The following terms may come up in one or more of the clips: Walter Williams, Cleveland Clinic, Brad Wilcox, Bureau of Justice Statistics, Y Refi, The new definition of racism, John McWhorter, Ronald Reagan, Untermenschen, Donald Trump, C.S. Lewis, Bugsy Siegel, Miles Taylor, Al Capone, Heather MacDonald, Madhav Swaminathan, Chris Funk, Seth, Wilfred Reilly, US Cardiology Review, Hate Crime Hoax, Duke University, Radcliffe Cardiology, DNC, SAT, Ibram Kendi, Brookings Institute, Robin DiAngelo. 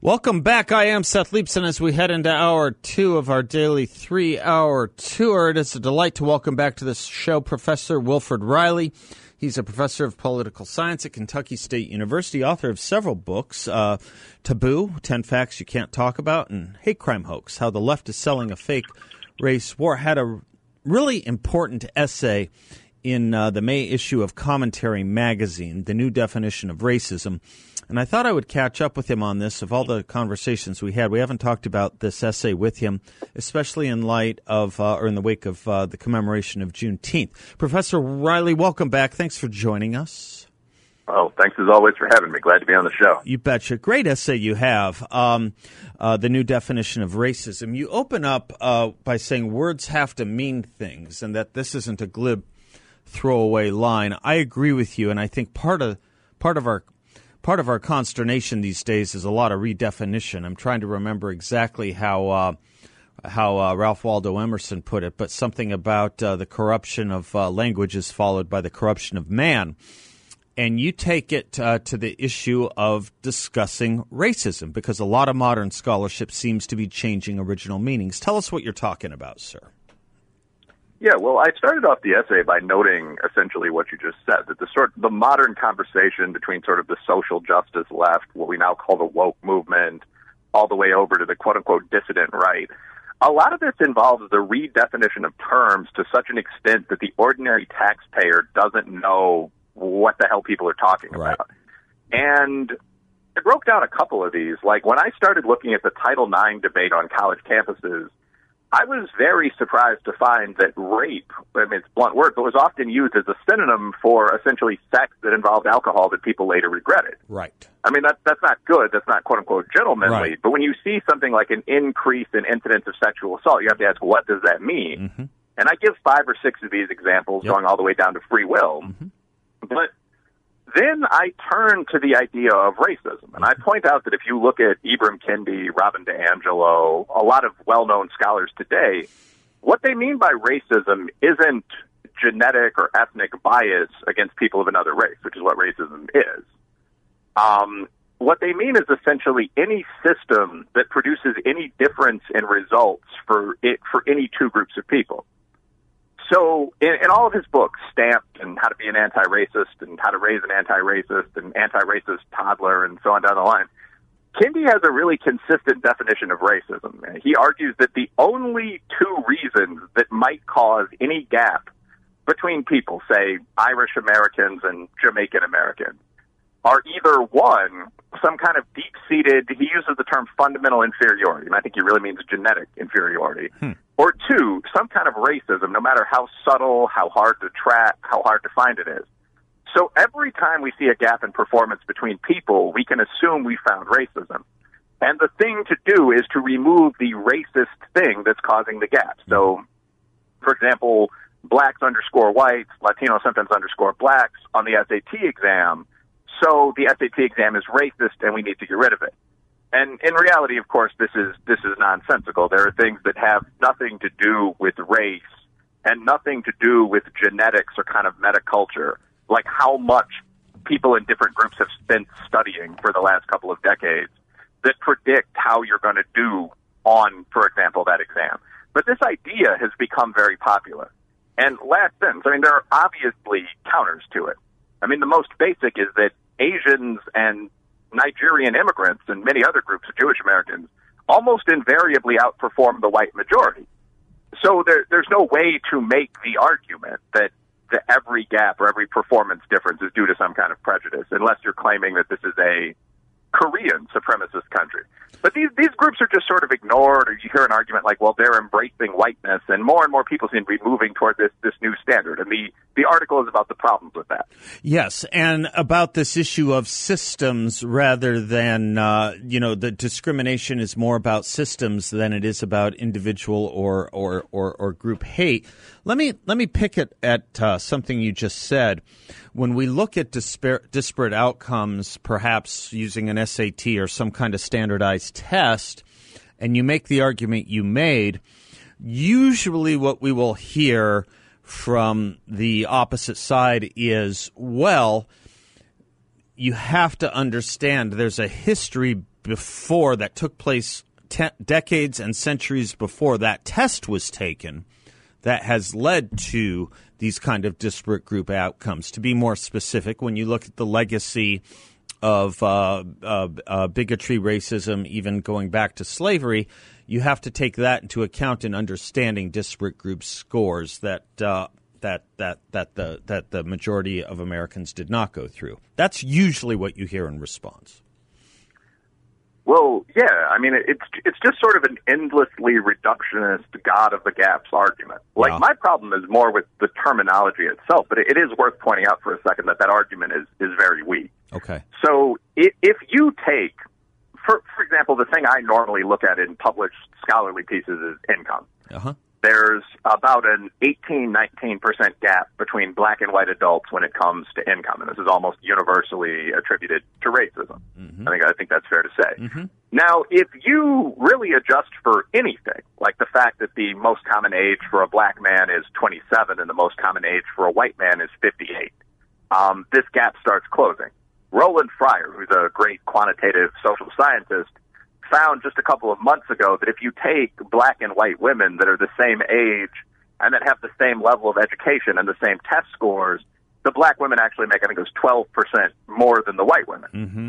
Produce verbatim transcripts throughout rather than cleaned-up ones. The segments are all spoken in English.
Welcome back. I am Seth Leibson as we head into hour two of our daily three-hour tour. It is a delight to welcome back to this show Professor Wilfred Reilly. He's a professor of political science at Kentucky State University, author of several books, uh, Taboo, ten Facts You Can't Talk About, and Hate Crime Hoax, How the Left is Selling a Fake Race War. Had a really important essay in uh, the May issue of Commentary magazine, The New Definition of Racism. And I thought I would catch up with him on this. Of all the conversations we had, we haven't talked about this essay with him, especially in light of uh, or in the wake of uh, the commemoration of Juneteenth. Professor Reilly, welcome back. Thanks for joining us. Oh, thanks as always for having me. Glad to be on the show. You betcha. Great essay you have, um, uh, The New Definition of Racism. You open up uh, by saying words have to mean things and that this isn't a glib throwaway line. I agree with you, and I think part of part of our Part of our consternation these days is a lot of redefinition. I'm trying to remember exactly how uh, how uh, Ralph Waldo Emerson put it, but something about uh, the corruption of uh, language is followed by the corruption of man. And you take it uh, to the issue of discussing racism, because a lot of modern scholarship seems to be changing original meanings. Tell us what you're talking about, sir. Yeah, well, I started off the essay by noting essentially what you just said, that the sort the modern conversation between sort of the social justice left, what we now call the woke movement, all the way over to the quote-unquote dissident right, a lot of this involves the redefinition of terms to such an extent that the ordinary taxpayer doesn't know what the hell people are talking right. about. And I broke down a couple of these. Like, when I started looking at the Title nine debate on college campuses, I was very surprised to find that rape, I mean, it's a blunt word, but was often used as a synonym for essentially sex that involved alcohol that people later regretted. Right. I mean, that, that's not good. That's not quote-unquote gentlemanly. Right. But when you see something like an increase in incidents of sexual assault, you have to ask, what does that mean? Mm-hmm. And I give five or six of these examples yep. going all the way down to free will. Mm-hmm. But then I turn to the idea of racism, and I point out that if you look at Ibram Kendi, Robin DiAngelo, a lot of well-known scholars today, what they mean by racism isn't genetic or ethnic bias against people of another race, which is what racism is. Um, what they mean is essentially any system that produces any difference in results for it, for any two groups of people. So in, in all of his books, Stamped and How to Be an Anti-Racist and How to Raise an Anti-Racist and Anti-Racist Toddler and so on down the line, Kendi has a really consistent definition of racism. He argues that the only two reasons that might cause any gap between people, say Irish Americans and Jamaican Americans, are either one, some kind of deep-seated, he uses the term fundamental inferiority, and I think he really means genetic inferiority, hmm. or two, some kind of racism, no matter how subtle, how hard to track, how hard to find it is. So every time we see a gap in performance between people, we can assume we found racism. And the thing to do is to remove the racist thing that's causing the gap. So, for example, blacks underscore whites, Latinos sometimes underscore blacks on the S A T exam. So the S A T exam is racist, and we need to get rid of it. And in reality, of course, this is this is nonsensical. There are things that have nothing to do with race and nothing to do with genetics or kind of metaculture, like how much people in different groups have spent studying for the last couple of decades that predict how you're going to do on, for example, that exam. But this idea has become very popular. And last sentence, I mean, there are obviously counters to it. I mean, the most basic is that Asians and Nigerian immigrants and many other groups of Jewish Americans almost invariably outperform the white majority. So there, there's no way to make the argument that the, every gap or every performance difference is due to some kind of prejudice, unless you're claiming that this is a Korean supremacist country. But these these groups are just sort of ignored, or you hear an argument like, well, they're embracing whiteness, and more and more people seem to be moving toward this, this new standard. And the, the article is about the problems with that. Yes, and about this issue of systems rather than, uh, you know, the discrimination is more about systems than it is about individual or or, or, or group hate. Let me let me pick it at uh, something you just said. When we look at dispar- disparate outcomes, perhaps using an S A T or some kind of standardized test, and you make the argument you made, usually what we will hear from the opposite side is, well, you have to understand there's a history before that took place te- decades and centuries before that test was taken that has led to these kind of disparate group outcomes. To be more specific, when you look at the legacy of uh, uh, uh, bigotry, racism, even going back to slavery, you have to take that into account in understanding disparate group scores that uh, that that that the that the majority of Americans did not go through. That's usually what you hear in response. Well, yeah, I mean, it's it's just sort of an endlessly reductionist God of the gaps argument. Like, yeah. My problem is more with the terminology itself, but it is worth pointing out for a second that that argument is, is very weak. Okay. So if you take, for for example, the thing I normally look at in published scholarly pieces is income. Uh-huh. There's about an eighteen, nineteen percent gap between black and white adults when it comes to income, and this is almost universally attributed to racism. Mm-hmm. I think I think that's fair to say. Mm-hmm. Now, if you really adjust for anything, like the fact that the most common age for a black man is twenty-seven and the most common age for a white man is fifty-eight, um, this gap starts closing. Roland Fryer, who's a great quantitative social scientist, found just a couple of months ago that if you take black and white women that are the same age and that have the same level of education and the same test scores, the black women actually make, I think it was twelve percent more than the white women. Mm-hmm.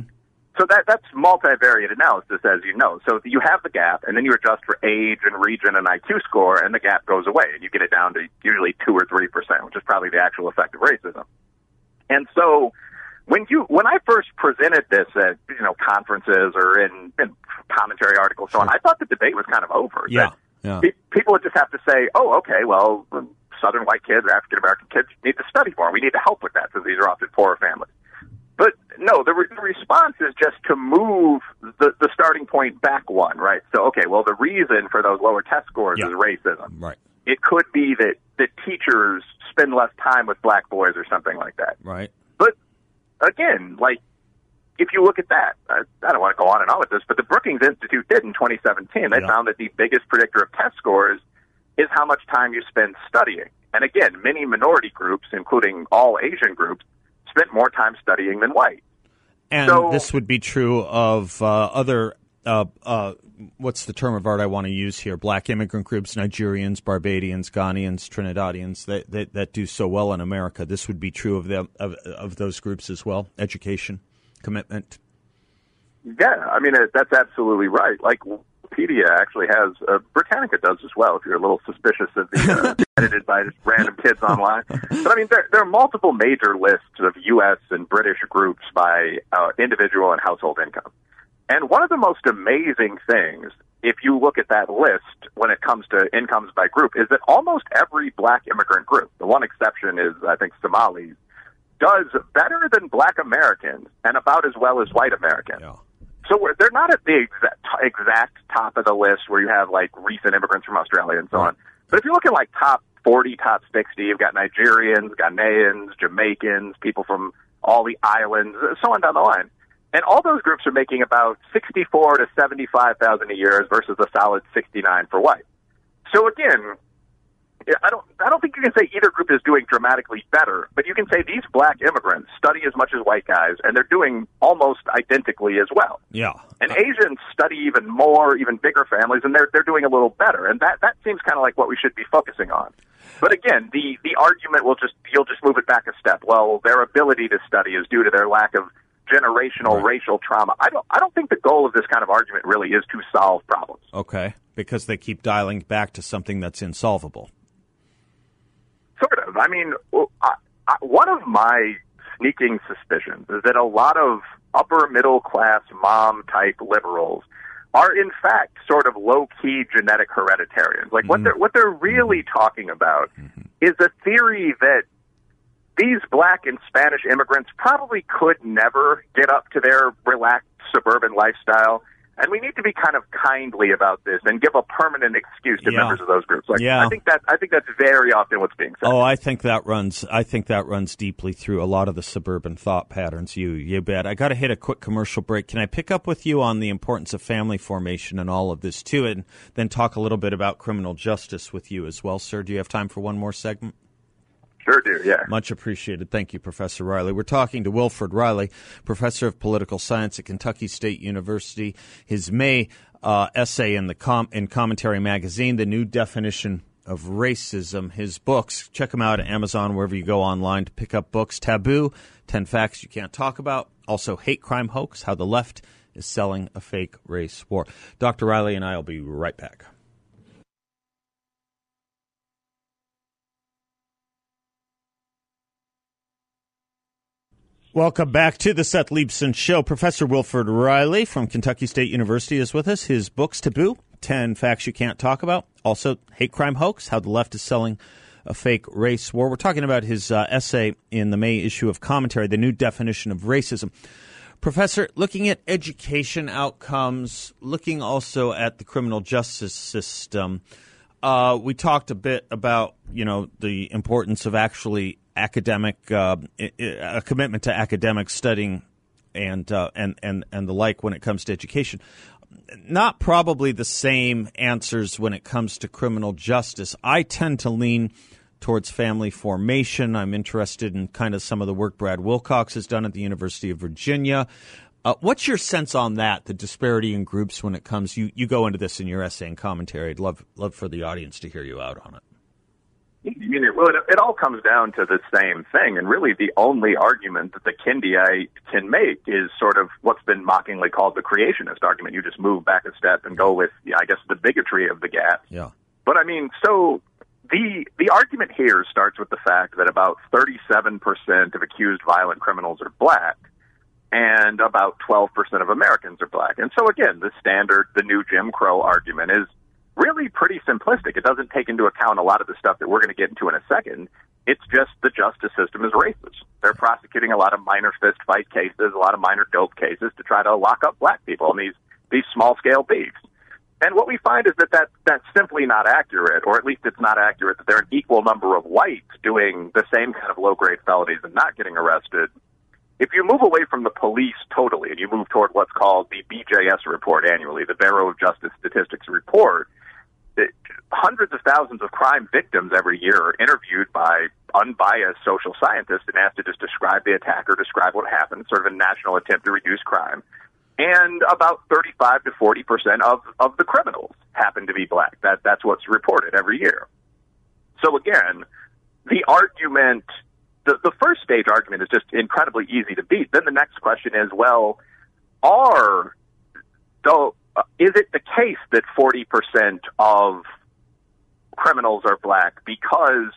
So that that's multivariate analysis, as you know. So you have the gap, and then you adjust for age and region and I Q score, and the gap goes away, and you get it down to usually two or three percent, which is probably the actual effect of racism. And so When you when I first presented this at you know conferences or in, in commentary articles, so on, I thought the debate was kind of over. Yeah, yeah. Pe- people would just have to say, "Oh, okay, well, Southern white kids, African American kids need to study more. We need to help with that because these are often poorer families." But no, the, re- the response is just to move the, the starting point back one, right? So, okay, well, the reason for those lower test scores yeah. is racism. Right. It could be that the teachers spend less time with black boys or something like that. Right. But again, like, if you look at that, I, I don't want to go on and on with this, but the Brookings Institute did in twenty seventeen. They yeah. found that the biggest predictor of test scores is how much time you spend studying. And again, many minority groups, including all Asian groups, spent more time studying than white. And so, this would be true of uh, other, uh, uh, what's the term of art I want to use here, black immigrant groups, Nigerians, Barbadians, Ghanaians, Trinidadians, that, that, that do so well in America. This would be true of them, of, of those groups as well, education, commitment. Yeah, I mean, that's absolutely right. Like Wikipedia actually has, uh, Britannica does as well, if you're a little suspicious of being uh, edited by just random kids online. But I mean, there, there are multiple major lists of U S and British groups by uh, individual and household income. And one of the most amazing things, if you look at that list when it comes to incomes by group, is that almost every black immigrant group, the one exception is, I think, Somalis, does better than black Americans and about as well as white Americans. Yeah. So we're, they're not at the exact, exact top of the list where you have, like, recent immigrants from Australia and so right. on. But if you look at, like, top forty, top sixty, you've got Nigerians, Ghanaians, Jamaicans, people from all the islands, so on down the line. And all those groups are making about sixty-four to seventy-five thousand a year, versus a solid sixty-nine for white. So again, I don't, I don't think you can say either group is doing dramatically better, but you can say these black immigrants study as much as white guys, and they're doing almost identically as well. Yeah. And Asians study even more, even bigger families, and they're they're doing a little better. And that that seems kind of like what we should be focusing on. But again, the the argument will just you'll just move it back a step. Well, their ability to study is due to their lack of generational right. racial trauma. I don't I don't think the goal of this kind of argument really is to solve problems. Okay, because they keep dialing back to something that's insolvable. Sort of. I mean, I, I, one of my sneaking suspicions is that a lot of upper-middle-class mom-type liberals are, in fact, sort of low-key genetic hereditarians. Like, mm-hmm. what they're, what they're really talking about mm-hmm. is a theory that these black and Spanish immigrants probably could never get up to their relaxed suburban lifestyle. And we need to be kind of kindly about this and give a permanent excuse to yeah. members of those groups. Like, yeah. I think that I think that's very often what's being said. Oh, I think that runs. I think that runs deeply through a lot of the suburban thought patterns. You, you bet. I got to hit a quick commercial break. Can I pick up with you on the importance of family formation and all of this too, and then talk a little bit about criminal justice with you as well, sir? Do you have time for one more segment? Sure do, yeah. Much appreciated. Thank you, Professor Reilly. We're talking to Wilfred Reilly, professor of political science at Kentucky State University. His May uh, essay in the com- in Commentary magazine, The New Definition of Racism. His books, check them out at Amazon, wherever you go online to pick up books. Taboo, ten Facts You Can't Talk About. Also, Hate Crime Hoax, How the Left is Selling a Fake Race War. Doctor Reilly and I will be right back. Welcome back to the Seth Leibson Show. Professor Wilfred Reilly from Kentucky State University is with us. His books, Taboo, ten Facts You Can't Talk About, also Hate Crime Hoax, How the Left is Selling a Fake Race War. We're talking about his uh, essay in the May issue of Commentary, The New Definition of Racism. Professor, looking at education outcomes, looking also at the criminal justice system, uh, we talked a bit about, you know, the importance of actually academic uh, a commitment to academic studying and uh, and and and the like when it comes to education. Not probably the same answers when it comes to criminal justice. I tend to lean towards family formation. I'm interested in kind of some of the work Brad Wilcox has done at the University of Virginia. Uh, what's your sense on that? The disparity in groups when it comes. You you go into this in your essay and Commentary. I'd love love for the audience to hear you out on it. You mean it, well, it, it all comes down to the same thing, and really the only argument that the Kendii can make is sort of what's been mockingly called the creationist argument. You just move back a step and go with, I guess, the bigotry of the gap. Yeah. But, I mean, so the the argument here starts with the fact that about thirty-seven percent of accused violent criminals are black, and about twelve percent of Americans are black. And so, again, the standard, the new Jim Crow argument is really pretty simplistic. It doesn't take into account a lot of the stuff that we're going to get into in a second. It's just the justice system is racist. They're prosecuting a lot of minor fist fight cases, a lot of minor dope cases to try to lock up black people and these, these small-scale beefs. And what we find is that, that that's simply not accurate, or at least it's not accurate that there are an equal number of whites doing the same kind of low-grade felonies and not getting arrested. If you move away from the police totally and you move toward what's called the B J S report annually, the Bureau of Justice Statistics report, hundreds of thousands of crime victims every year are interviewed by unbiased social scientists and asked to just describe the attacker, describe what happened, sort of a national attempt to reduce crime. And about thirty-five to forty percent of, of the criminals happen to be black. That, that's what's reported every year. So again, the argument, the, the first stage argument is just incredibly easy to beat. Then the next question is, well, are the Is it the case that forty percent of criminals are black? Because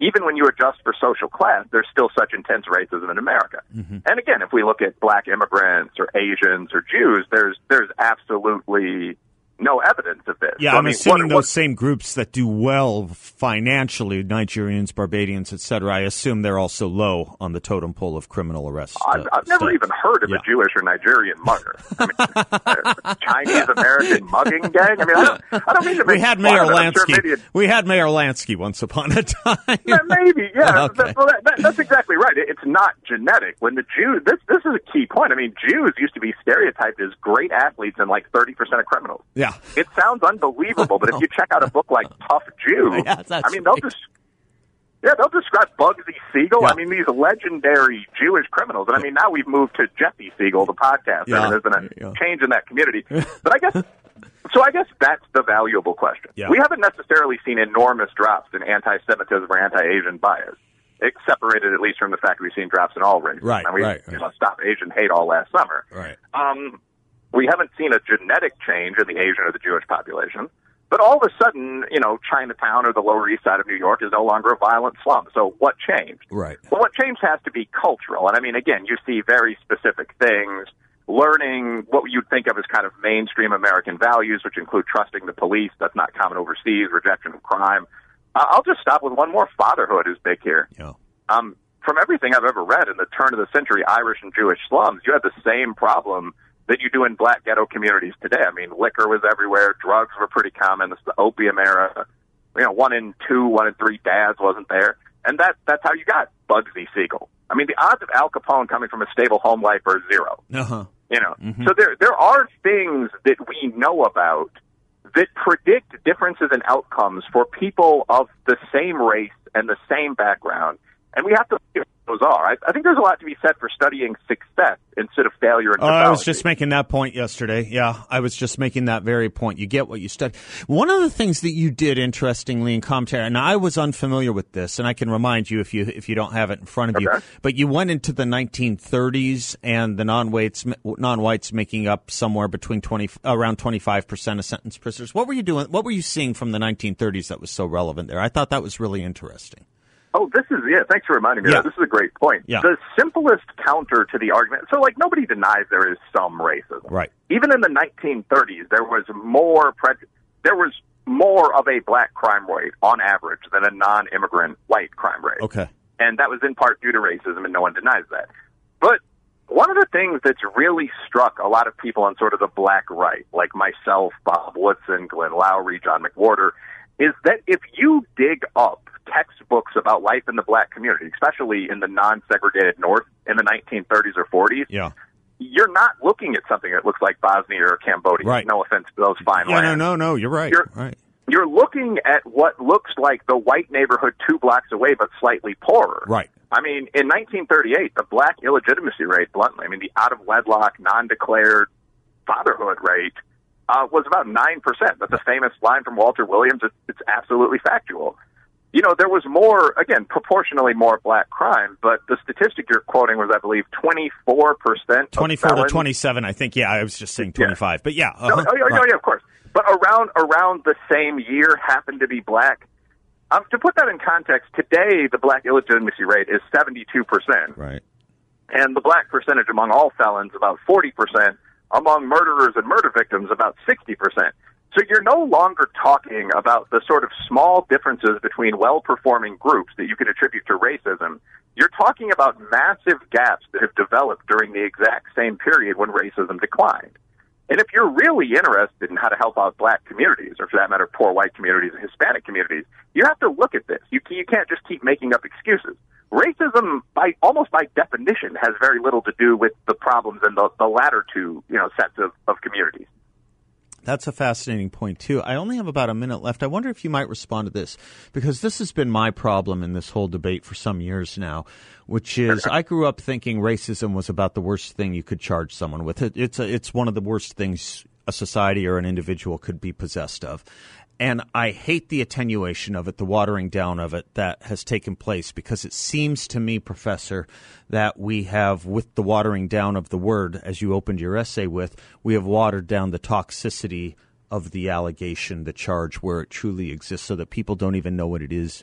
even when you adjust for social class, there's still such intense racism in America. Mm-hmm. And again, if we look at black immigrants or Asians or Jews, there's there's absolutely no evidence of this. Yeah, so, I'm I mean, assuming what, those what, same groups that do well financially, Nigerians, Barbadians, et cetera, I assume they're also low on the totem pole of criminal arrests. Uh, I've, I've never even heard of yeah. a Jewish or Nigerian mugger. I mean, Chinese-American mugging gang? I mean, I don't, I don't mean to make we had Meyer Lansky. Sure we had Meyer Lansky once upon a time. Yeah, maybe, yeah. Okay. That, well, that, that, that's exactly right. It, it's not genetic. When the Jews, this, this is a key point. I mean, Jews used to be stereotyped as great athletes and like thirty percent of criminals. Yeah. Yeah. It sounds unbelievable, but if you check out a book like Tough Jew, yeah, I mean, they'll just, yeah, they'll describe Bugsy Siegel. Yeah. I mean, these legendary Jewish criminals. And I mean, now we've moved to Jesse Siegel, the podcast. Yeah. I mean, there's been a yeah. change in that community. But I guess, so I guess that's the valuable question. Yeah. We haven't necessarily seen enormous drops in anti-Semitism or anti-Asian bias, separated at least from the fact we've seen drops in all races. Right, and we right, right. stopped Asian hate all last summer. Right. Um, We haven't seen a genetic change in the Asian or the Jewish population, But all of a sudden, you know, Chinatown or the Lower East Side of New York is no longer a violent slum. So what changed? Right. Well, what changed has to be cultural. And I mean, again, you see very specific things, learning what you'd think of as kind of mainstream American values, which include trusting the police. That's not common overseas, rejection of crime. Uh, I'll just stop with one more. Fatherhood is big here. Yeah. Um, from everything I've ever read in the turn of the century, Irish and Jewish slums, you had the same problem that you do in black ghetto communities today. I mean, liquor was everywhere. Drugs were pretty common. It's the opium era. You know, one in two, one in three dads wasn't there. And that that's how you got Bugsy Siegel. I mean, the odds of Al Capone coming from a stable home life are zero. Uh-huh. You know, mm-hmm. So there there are things that we know about that predict differences in outcomes for people of the same race and the same background. And we have to see what those are. I, I think there's a lot to be said for studying success instead of failure. And oh, I was just making that point yesterday. Yeah, I was just making that very point. You get what you study. One of the things that you did, interestingly, in Commentary, and I was unfamiliar with this, and I can remind you if you if you don't have it in front of okay. you, but you went into the nineteen thirties and the non-whites, non-whites making up somewhere between twenty around twenty-five percent of sentenced prisoners. What were you doing? What were you seeing from the nineteen thirties that was so relevant there? I thought that was really interesting. Oh, this is, yeah, thanks for reminding me yeah. of that. This is a great point. Yeah. The simplest counter to the argument, so, like, nobody denies there is some racism. Right. Even in the nineteen thirties, there was more pre- there was more of a black crime rate on average than a non-immigrant white crime rate. Okay. And that was in part due to racism, and no one denies that. But one of the things that's really struck a lot of people on sort of the black right, like myself, Bob Woodson, Glenn Lowry, John McWhorter, is that if you dig up textbooks about life in the black community, especially in the non-segregated North in the nineteen thirties or forties, yeah. you're not looking at something that looks like Bosnia or Cambodia. Right. No offense to those fine yeah, lands. No, no, no, you're right. You're, right. you're looking at what looks like the white neighborhood two blocks away but slightly poorer. Right. I mean, in nineteen thirty-eight, the black illegitimacy rate, bluntly, I mean, the out-of-wedlock, non-declared fatherhood rate uh, was about nine percent. That's a famous line from Walter Williams. It's, it's absolutely factual. You know, there was more, again, proportionally more black crime, but the statistic you're quoting was, I believe, twenty-four percent. twenty-four to twenty-seven, I think. Yeah, I was just saying twenty-five. Yeah. But yeah. Uh-huh. No, no, no, yeah, of course. But around around the same year happened to be black. Um, to put that in context, today the black illegitimacy rate is seventy-two percent. Right. And the black percentage among all felons, about forty percent. Among murderers and murder victims, about sixty percent. So you're no longer talking about the sort of small differences between well-performing groups that you can attribute to racism. You're talking about massive gaps that have developed during the exact same period when racism declined. And if you're really interested in how to help out black communities, or for that matter, poor white communities and Hispanic communities, you have to look at this. You you can't just keep making up excuses. Racism, by almost by definition, has very little to do with the problems in the, the latter two, you know, sets of, of communities. That's a fascinating point, too. I only have about a minute left. I wonder if you might respond to this, because this has been my problem in this whole debate for some years now, which is I grew up thinking racism was about the worst thing you could charge someone with. It, it's a, it's one of the worst things a society or an individual could be possessed of. And I hate the attenuation of it, the watering down of it that has taken place, because it seems to me, Professor, that we have, with the watering down of the word, as you opened your essay with, we have watered down the toxicity of the allegation, the charge, where it truly exists, so that people don't even know what it is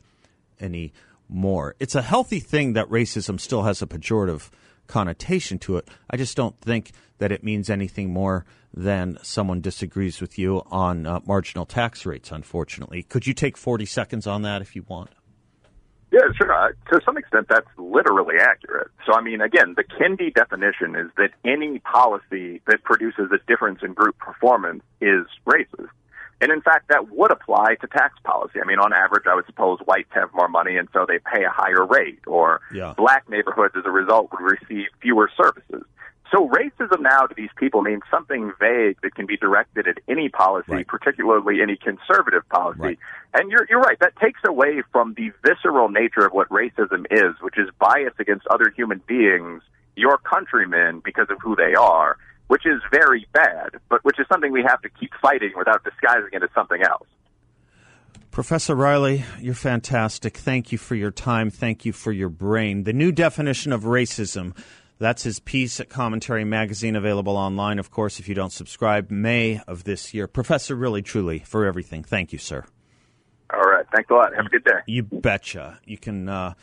anymore. It's a healthy thing that racism still has a pejorative connotation to it. I just don't think that it means anything more than someone disagrees with you on uh, marginal tax rates, unfortunately. Could you take forty seconds on that if you want? Yeah, sure. Uh, to some extent, that's literally accurate. So, I mean, again, the Kendi definition is that any policy that produces a difference in group performance is racist. And, in fact, that would apply to tax policy. I mean, on average, I would suppose whites have more money, and so they pay a higher rate, or yeah. black neighborhoods, as a result, would receive fewer services. So racism now to these people means something vague that can be directed at any policy, right. particularly any conservative policy. Right. And you're you're right. That takes away from the visceral nature of what racism is, which is bias against other human beings, your countrymen, because of who they are, which is very bad, but which is something we have to keep fighting without disguising it as something else. Professor Reilly, you're fantastic. Thank you for your time. Thank you for your brain. The New Definition of Racism. That's his piece at Commentary Magazine, available online, of course, if you don't subscribe, May of this year. Professor, really, truly, for everything, thank you, sir. All right. Thanks a lot. Have a good day. You betcha. You can uh,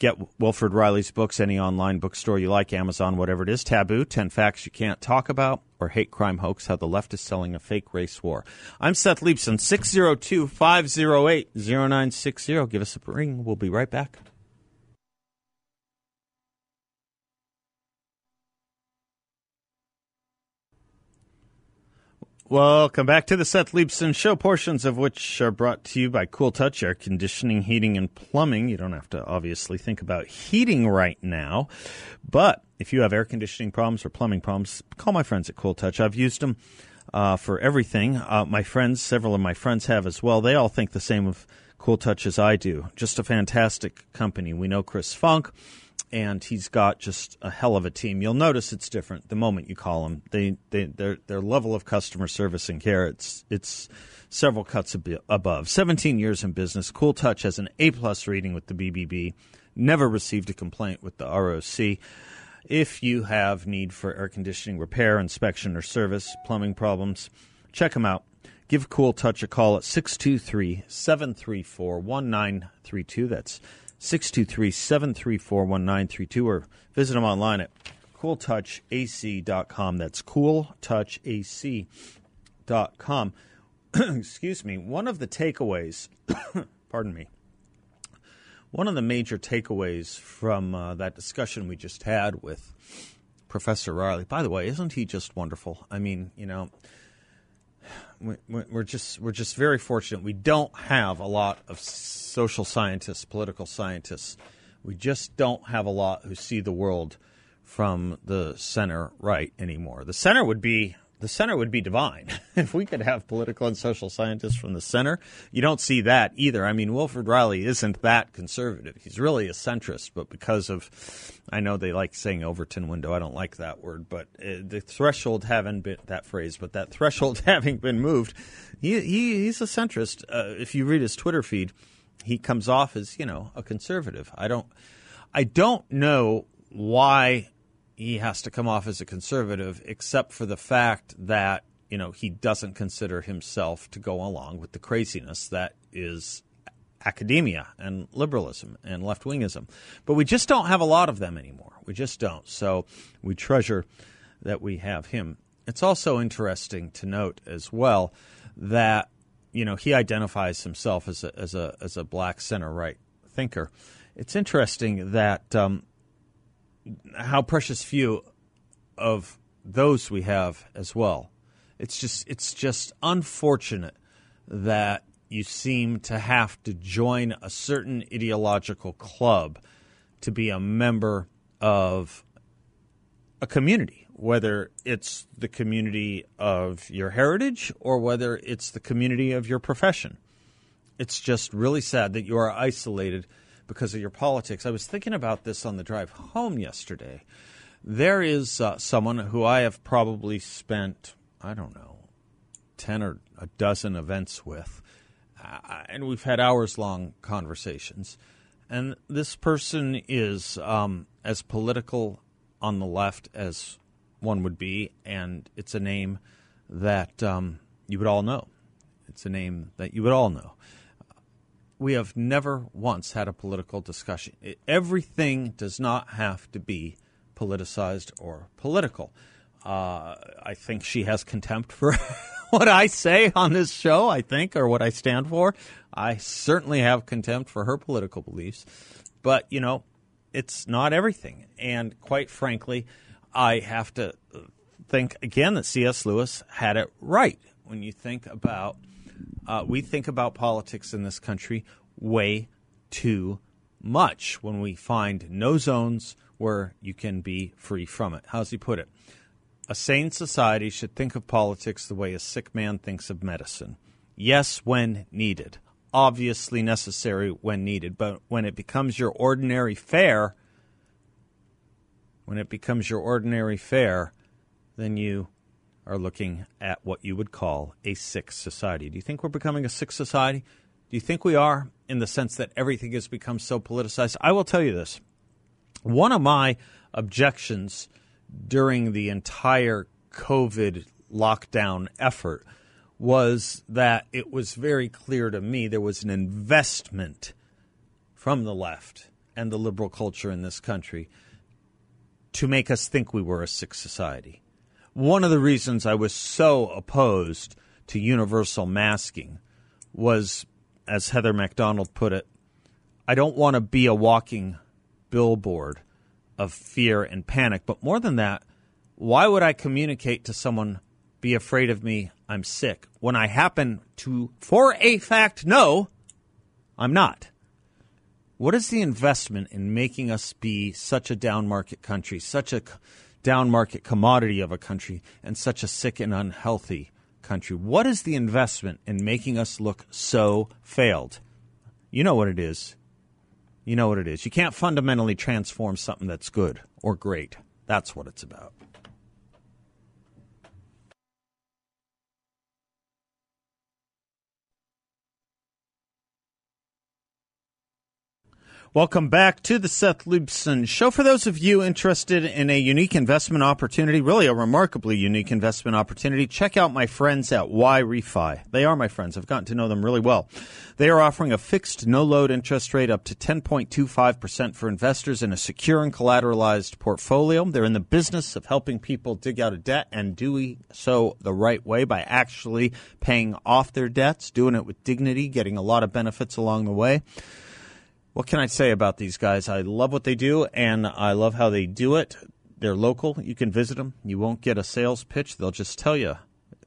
get Wilfred Reilly's books, any online bookstore you like, Amazon, whatever it is. Taboo, ten Facts You Can't Talk About, or Hate Crime Hoax, How the Left is Selling a Fake Race War. I'm Seth Leibson, six oh two, five oh eight, oh nine six oh. Give us a ring. We'll be right back. Welcome back to the Seth Leibson Show, portions of which are brought to you by Cool Touch Air Conditioning, Heating, and Plumbing. You don't have to obviously think about heating right now, but if you have air conditioning problems or plumbing problems, call my friends at Cool Touch. I've used them uh, for everything. Uh, my friends, several of my friends have as well. They all think the same of Cool Touch as I do. Just a fantastic company. We know Chris Funk, and he's got just a hell of a team. You'll notice it's different the moment you call them. They, they, their, their level of customer service and care, it's, it's several cuts ab- above. seventeen years in business, Cool Touch has an A-plus rating with the B B B. Never received a complaint with the R O C. If you have need for air conditioning repair, inspection, or service, plumbing problems, check them out. Give Cool Touch a call at six two three, seven three four, one nine three two. That's six two three, seven three four, one nine three two, or visit them online at cool touch a c dot com. That's cool touch a c dot com. Excuse me. One of the takeaways, pardon me, one of the major takeaways from uh, that discussion we just had with Professor Reilly, by the way, isn't he just wonderful? I mean, you know, We're just we're just very fortunate. We don't have a lot of social scientists, political scientists. We just don't have a lot who see the world from the center right anymore. The center would be the center would be divine if we could have political and social scientists from the center. You don't see that either. I mean, Wilfred Reilly isn't that conservative. He's really a centrist, but because of I know they like saying Overton window. I don't like that word, but uh, the threshold having been that phrase, but that threshold having been moved, he, he he's a centrist. Uh, if you read his Twitter feed, he comes off as, you know, a conservative. I don't I don't know why he has to come off as a conservative, except for the fact that, you know, he doesn't consider himself to go along with the craziness that is academia and liberalism and left-wingism. But we just don't have a lot of them anymore. We just don't. So we treasure that we have him. It's also interesting to note as well that, you know, he identifies himself as a, as a, as a black center-right thinker. It's interesting that um, how precious few of those we have as well. It's just it's just unfortunate that you seem to have to join a certain ideological club to be a member of a community, whether it's the community of your heritage or whether it's the community of your profession. It's just really sad that you are isolated because of your politics. I was thinking about this on the drive home yesterday. There is uh, someone who I have probably spent, I don't know, ten or a dozen events with. And we've had hours-long conversations. And this person is um, as political on the left as one would be, and it's a name that um, you would all know. It's a name that you would all know. We have never once had a political discussion. It, everything does not have to be politicized or political. Uh, I think she has contempt for what I say on this show, I think, or what I stand for. I certainly have contempt for her political beliefs. But, you know, it's not everything. And quite frankly, I have to think, again, that C S. Lewis had it right. When you think about uh, – we think about politics in this country way too much when we find no zones where you can be free from it. How does he put it? A sane society should think of politics the way a sick man thinks of medicine. Yes, when needed. Obviously necessary when needed. But when it becomes your ordinary fare, when it becomes your ordinary fare, then you are looking at what you would call a sick society. Do you think we're becoming a sick society? Do you think we are, in the sense that everything has become so politicized? I will tell you this. One of my objections during the entire COVID lockdown effort was that it was very clear to me there was an investment from the left and the liberal culture in this country to make us think we were a sick society. One of the reasons I was so opposed to universal masking was, as Heather MacDonald put it, I don't want to be a walking billboard of fear and panic. But more than that, why would I communicate to someone, be afraid of me, I'm sick, when I happen to, for a fact, know I'm not? What is the investment in making us be such a down market country, such a down market commodity of a country, and such a sick and unhealthy country? What is the investment in making us look so failed? You know what it is. You know what it is. You can't fundamentally transform something that's good or great. That's what it's about. Welcome back to the Seth Lubson Show. For those of you interested in a unique investment opportunity, really a remarkably unique investment opportunity, check out my friends at Y Refi. They are my friends. I've gotten to know them really well. They are offering a fixed no-load interest rate up to ten point two five percent for investors in a secure and collateralized portfolio. They're in the business of helping people dig out of debt and do so the right way by actually paying off their debts, doing it with dignity, getting a lot of benefits along the way. What can I say about these guys? I love what they do, and I love how they do it. They're local. You can visit them. You won't get a sales pitch. They'll just tell you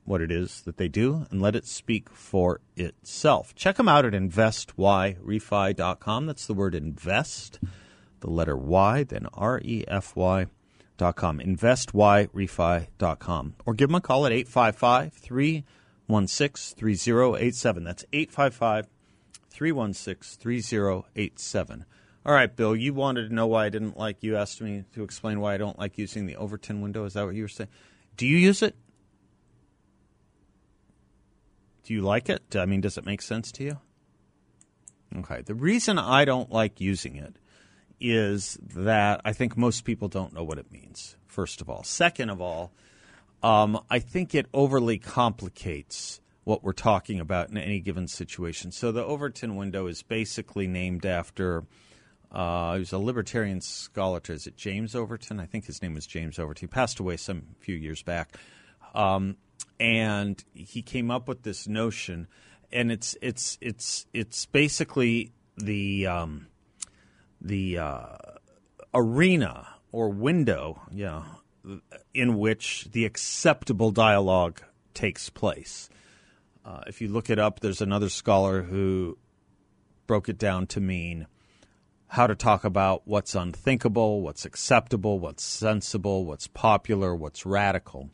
what it is that they do and let it speak for itself. Check them out at invest y refi dot com. That's the word invest, the letter Y, then R E F Y dot com. invest y refi dot com. Or give them a call at eight five five, three one six, three zero eight seven. That's eight five five, three one six, three zero eight seven. three one six, three zero eight seven. All right, Bill, you wanted to know why I didn't like, you asked me to explain why I don't like using the Overton window. Is that what you were saying? Do you use it? Do you like it? I mean, does it make sense to you? Okay. The reason I don't like using it is that I think most people don't know what it means, first of all. Second of all, um, I think it overly complicates what we're talking about in any given situation. So the Overton window is basically named after uh, – he was a libertarian scholar. Is it James Overton? I think his name was James Overton. He passed away some few years back. Um, and he came up with this notion, and it's it's it's it's basically the um, the uh, arena or window, yeah, in which the acceptable dialogue takes place. Uh, if you look it up, there's another scholar who broke it down to mean how to talk about what's unthinkable, what's acceptable, what's sensible, what's popular, what's radical.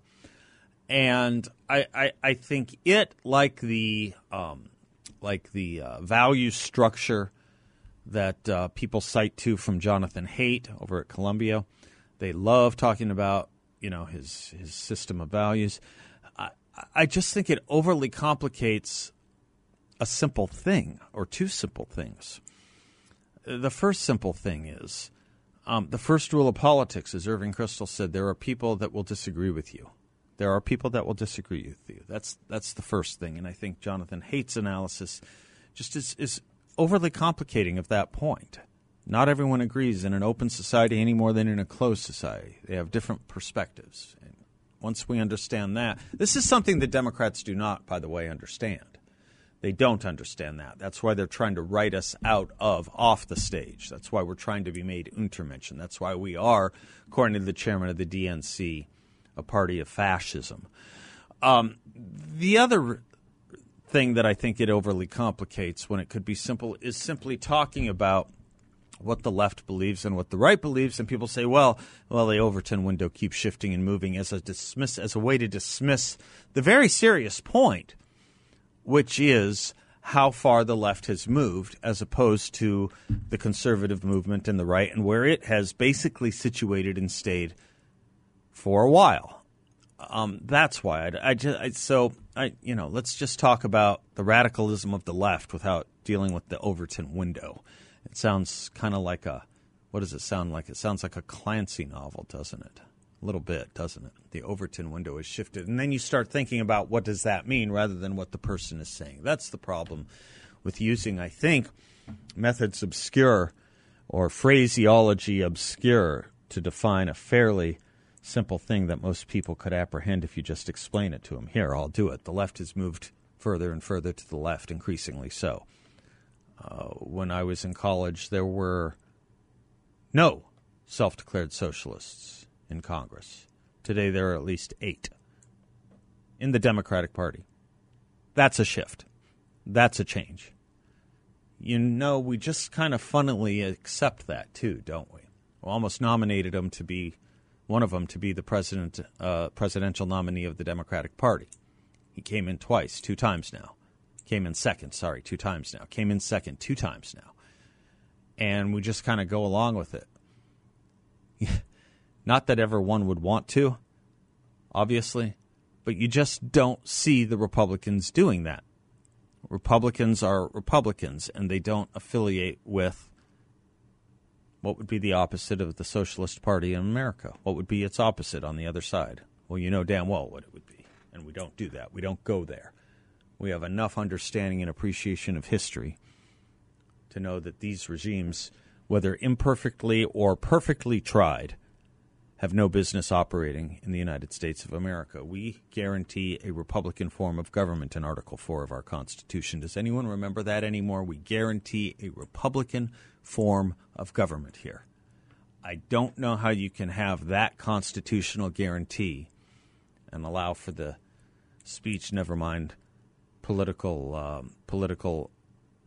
And I, I, I think it, like the um, like the uh, value structure that uh, people cite to from Jonathan Haidt over at Columbia, they love talking about, you know, his his system of values. I just think it overly complicates a simple thing or two simple things. The first simple thing is um, the first rule of politics, as Irving Kristol said, there are people that will disagree with you. There are people that will disagree with you. That's that's the first thing. And I think Jonathan Haidt's analysis just is, is overly complicating of that point. Not everyone agrees in an open society any more than in a closed society. They have different perspectives. And once we understand that, this is something the Democrats do not, by the way, understand. They don't understand that. That's why they're trying to write us out of, off the stage. That's why we're trying to be made Untermenschen. That's why we are, according to the chairman of the D N C, a party of fascism. Um, the other thing that I think it overly complicates when it could be simple is simply talking about what the left believes and what the right believes, and people say, well, well, the Overton window keeps shifting and moving as a dismiss as a way to dismiss the very serious point, which is how far the left has moved as opposed to the conservative movement and the right, and where it has basically situated and stayed for a while. Um, that's why I, I just I, so I you know let's just talk about the radicalism of the left without dealing with the Overton window. It sounds kind of like a what does it sound like? It sounds like a Clancy novel, doesn't it? A little bit, doesn't it? The Overton window is shifted. And then you start thinking about what does that mean rather than what the person is saying. That's the problem with using, I think, methods obscure or phraseology obscure to define a fairly simple thing that most people could apprehend if you just explain it to them. Here, I'll do it. The left has moved further and further to the left, increasingly so. Uh, when I was in college, there were no self-declared socialists in Congress. Today, there are at least eight in the Democratic Party. That's a shift. That's a change. You know, we just kind of funnily accept that, too, don't we? We almost nominated him to be, one of them to be the president, uh, presidential nominee of the Democratic Party. He came in twice, two times now. Came in second, sorry, two times now. Came in second, two times now. And we just kind of go along with it. Not that everyone would want to, obviously, but you just don't see the Republicans doing that. Republicans are Republicans, and they don't affiliate with what would be the opposite of the Socialist Party in America. What would be its opposite on the other side? Well, you know damn well what it would be, and we don't do that. We don't go there. We have enough understanding and appreciation of history to know that these regimes, whether imperfectly or perfectly tried, have no business operating in the United States of America. We guarantee a Republican form of government in Article four of our Constitution. Does anyone remember that anymore? We guarantee a Republican form of government here. I don't know how you can have that constitutional guarantee and allow for the speech, never mind political um, political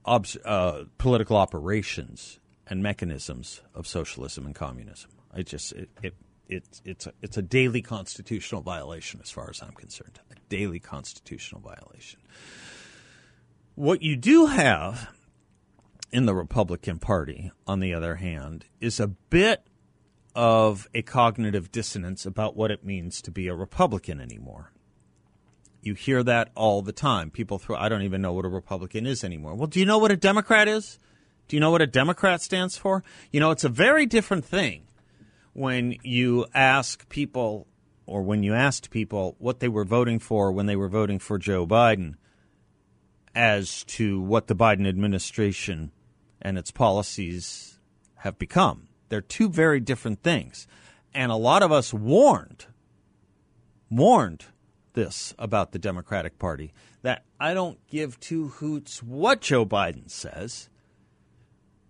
Obs- uh, political operations and mechanisms of socialism and communism. I just it, it it it's a, it's a daily constitutional violation as far as I'm concerned. A daily constitutional violation. What you do have in the Republican Party, on the other hand, is a bit of a cognitive dissonance about what it means to be a Republican anymore. You hear that all the time. People throw, I don't even know what a Republican is anymore. Well, do you know what a Democrat is? Do you know what a Democrat stands for? You know, it's a very different thing when you ask people or when you asked people what they were voting for when they were voting for Joe Biden as to what the Biden administration and its policies have become. They're two very different things. And a lot of us warned, warned, this about the Democratic Party, that I don't give two hoots what Joe Biden says.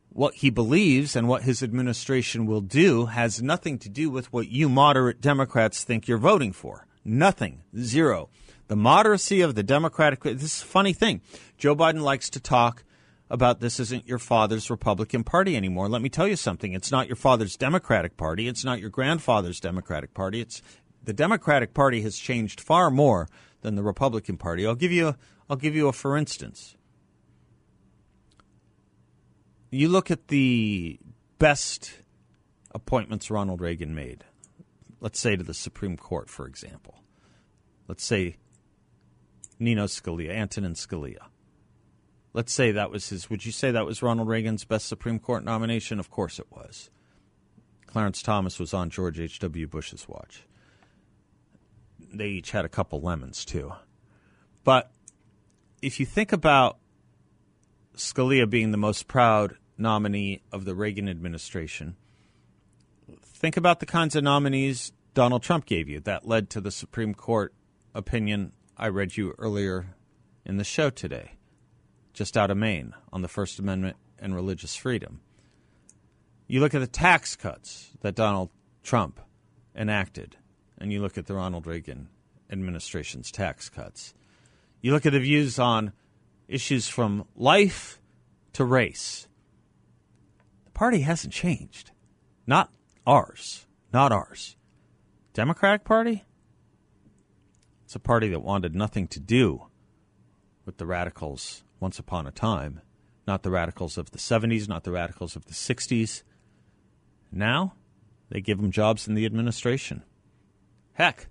What he believes and what his administration will do has nothing to do with what you moderate Democrats think you're voting for. Nothing. Zero. The moderacy of the Democratic – this is a funny thing. Joe Biden likes to talk about this isn't your father's Republican Party anymore. Let me tell you something. It's not your father's Democratic Party. It's not your grandfather's Democratic Party. It's – the Democratic Party has changed far more than the Republican Party. I'll give you a, I'll give you a for instance. You look at the best appointments Ronald Reagan made, let's say to the Supreme Court, for example. Let's say Nino Scalia, Antonin Scalia. Let's say that was his – would you say that was Ronald Reagan's best Supreme Court nomination? Of course it was. Clarence Thomas was on George H W. Bush's watch. They each had a couple lemons, too. But if you think about Scalia being the most proud nominee of the Reagan administration, think about the kinds of nominees Donald Trump gave you that led to the Supreme Court opinion I read you earlier in the show today, just out of Maine, on the First Amendment and religious freedom. You look at the tax cuts that Donald Trump enacted, and you look at the Ronald Reagan administration's tax cuts. You look at the views on issues from life to race. The party hasn't changed. Not ours. Not ours. Democratic Party? It's a party that wanted nothing to do with the radicals once upon a time. Not the radicals of the seventies, not the radicals of the sixties. Now, they give them jobs in the administration. Heck,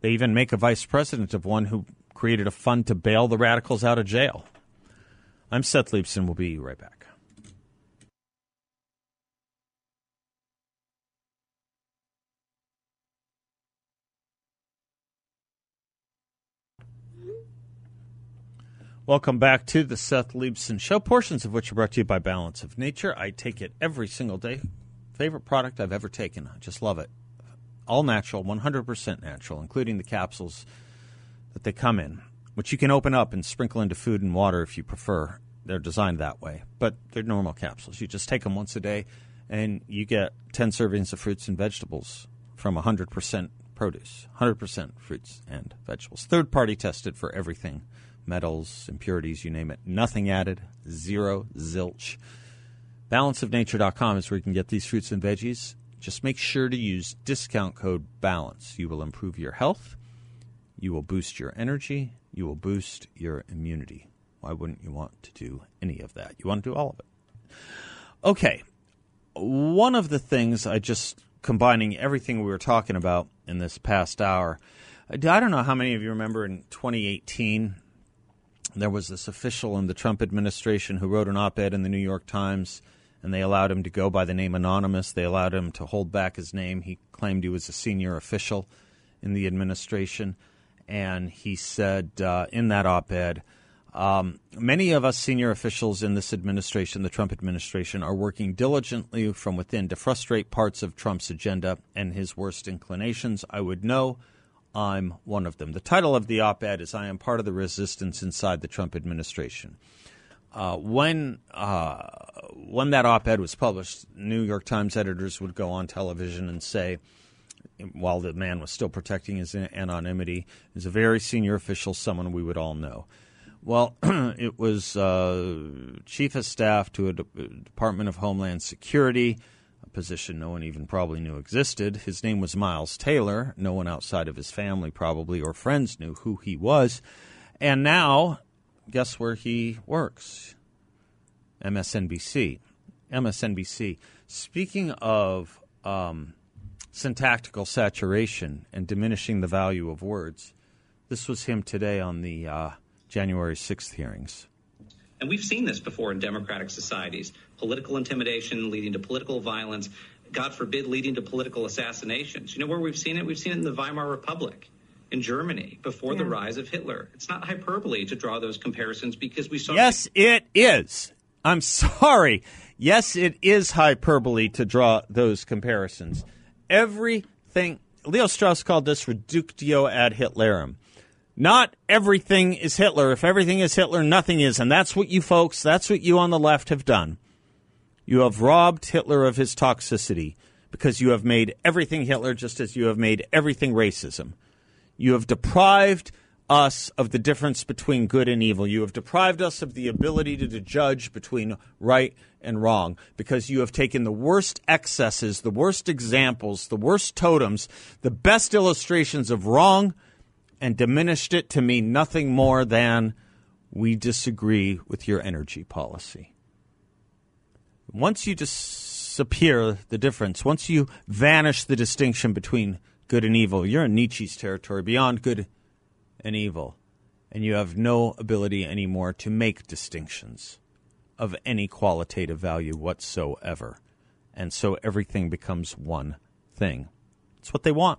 they even make a vice president of one who created a fund to bail the radicals out of jail. I'm Seth Leibson. We'll be right back. Welcome back to the Seth Leibson Show, portions of which are brought to you by Balance of Nature. I take it every single day. Favorite product I've ever taken. I just love it. All natural, one hundred percent natural, including the capsules that they come in, which you can open up and sprinkle into food and water if you prefer. They're designed that way, but they're normal capsules. You just take them once a day, and you get ten servings of fruits and vegetables from one hundred percent produce, one hundred percent fruits and vegetables. Third-party tested for everything. Metals, impurities, you name it. Nothing added. Zero. Zilch. balance of nature dot com is where you can get these fruits and veggies. Just make sure to use discount code BALANCE. You will improve your health. You will boost your energy. You will boost your immunity. Why wouldn't you want to do any of that? You want to do all of it. Okay. One of the things I just – combining everything we were talking about in this past hour, I don't know how many of you remember in twenty eighteen – there was this official in the Trump administration who wrote an op-ed in the New York Times, and they allowed him to go by the name Anonymous. They allowed him to hold back his name. He claimed he was a senior official in the administration, and he said uh, in that op-ed, um, many of us senior officials in this administration, the Trump administration, are working diligently from within to frustrate parts of Trump's agenda and his worst inclinations. I would know. I'm one of them. The title of the op-ed is I am part of the resistance inside the Trump administration. Uh, when uh, when that op-ed was published, New York Times editors would go on television and say, while the man was still protecting his anonymity, is a very senior official, someone we would all know. Well, it was uh, chief of staff to a de- Department of Homeland Security, position no one even probably knew existed. His name was Miles Taylor. No one outside of his family probably or friends knew who he was. And now, guess where he works? M S N B C. M S N B C. Speaking of um, syntactical saturation and diminishing the value of words, this was him today on the uh, January sixth hearings. And we've seen this before in democratic societies, political intimidation leading to political violence, God forbid, leading to political assassinations. You know where we've seen it? We've seen it in the Weimar Republic, in Germany, before yeah. the rise of Hitler. It's not hyperbole to draw those comparisons because we saw. Yes, it is. I'm sorry. Yes, it is hyperbole to draw those comparisons. Everything. Leo Strauss called this reductio ad Hitlerum. Not everything is Hitler. If everything is Hitler, nothing is. And that's what you folks, that's what you on the left have done. You have robbed Hitler of his toxicity because you have made everything Hitler just as you have made everything racism. You have deprived us of the difference between good and evil. You have deprived us of the ability to, to judge between right and wrong because you have taken the worst excesses, the worst examples, the worst totems, the best illustrations of wrong and diminished it to mean nothing more than we disagree with your energy policy. Once you disappear the difference, once you vanish the distinction between good and evil, you're in Nietzsche's territory, beyond good and evil, and you have no ability anymore to make distinctions of any qualitative value whatsoever. And so everything becomes one thing. It's what they want.